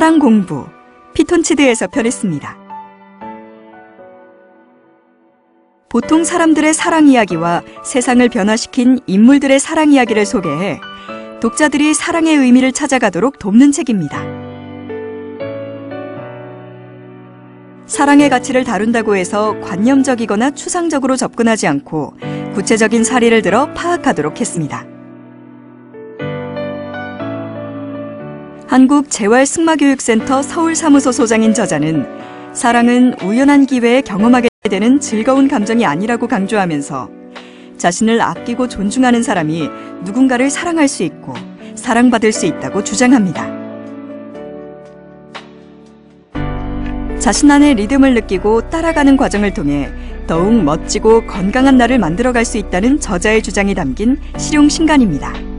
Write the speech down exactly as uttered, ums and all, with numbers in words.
사랑공부, 피톤치드에서 펴냈습니다. 보통 사람들의 사랑 이야기와 세상을 변화시킨 인물들의 사랑 이야기를 소개해 독자들이 사랑의 의미를 찾아가도록 돕는 책입니다. 사랑의 가치를 다룬다고 해서 관념적이거나 추상적으로 접근하지 않고 구체적인 사례를 들어 파악하도록 했습니다. 한국재활승마교육센터 서울사무소 소장인 저자는 사랑은 우연한 기회에 경험하게 되는 즐거운 감정이 아니라고 강조하면서 자신을 아끼고 존중하는 사람이 누군가를 사랑할 수 있고 사랑받을 수 있다고 주장합니다. 자신 안의 리듬을 느끼고 따라가는 과정을 통해 더욱 멋지고 건강한 나를 만들어갈 수 있다는 저자의 주장이 담긴 실용신간입니다.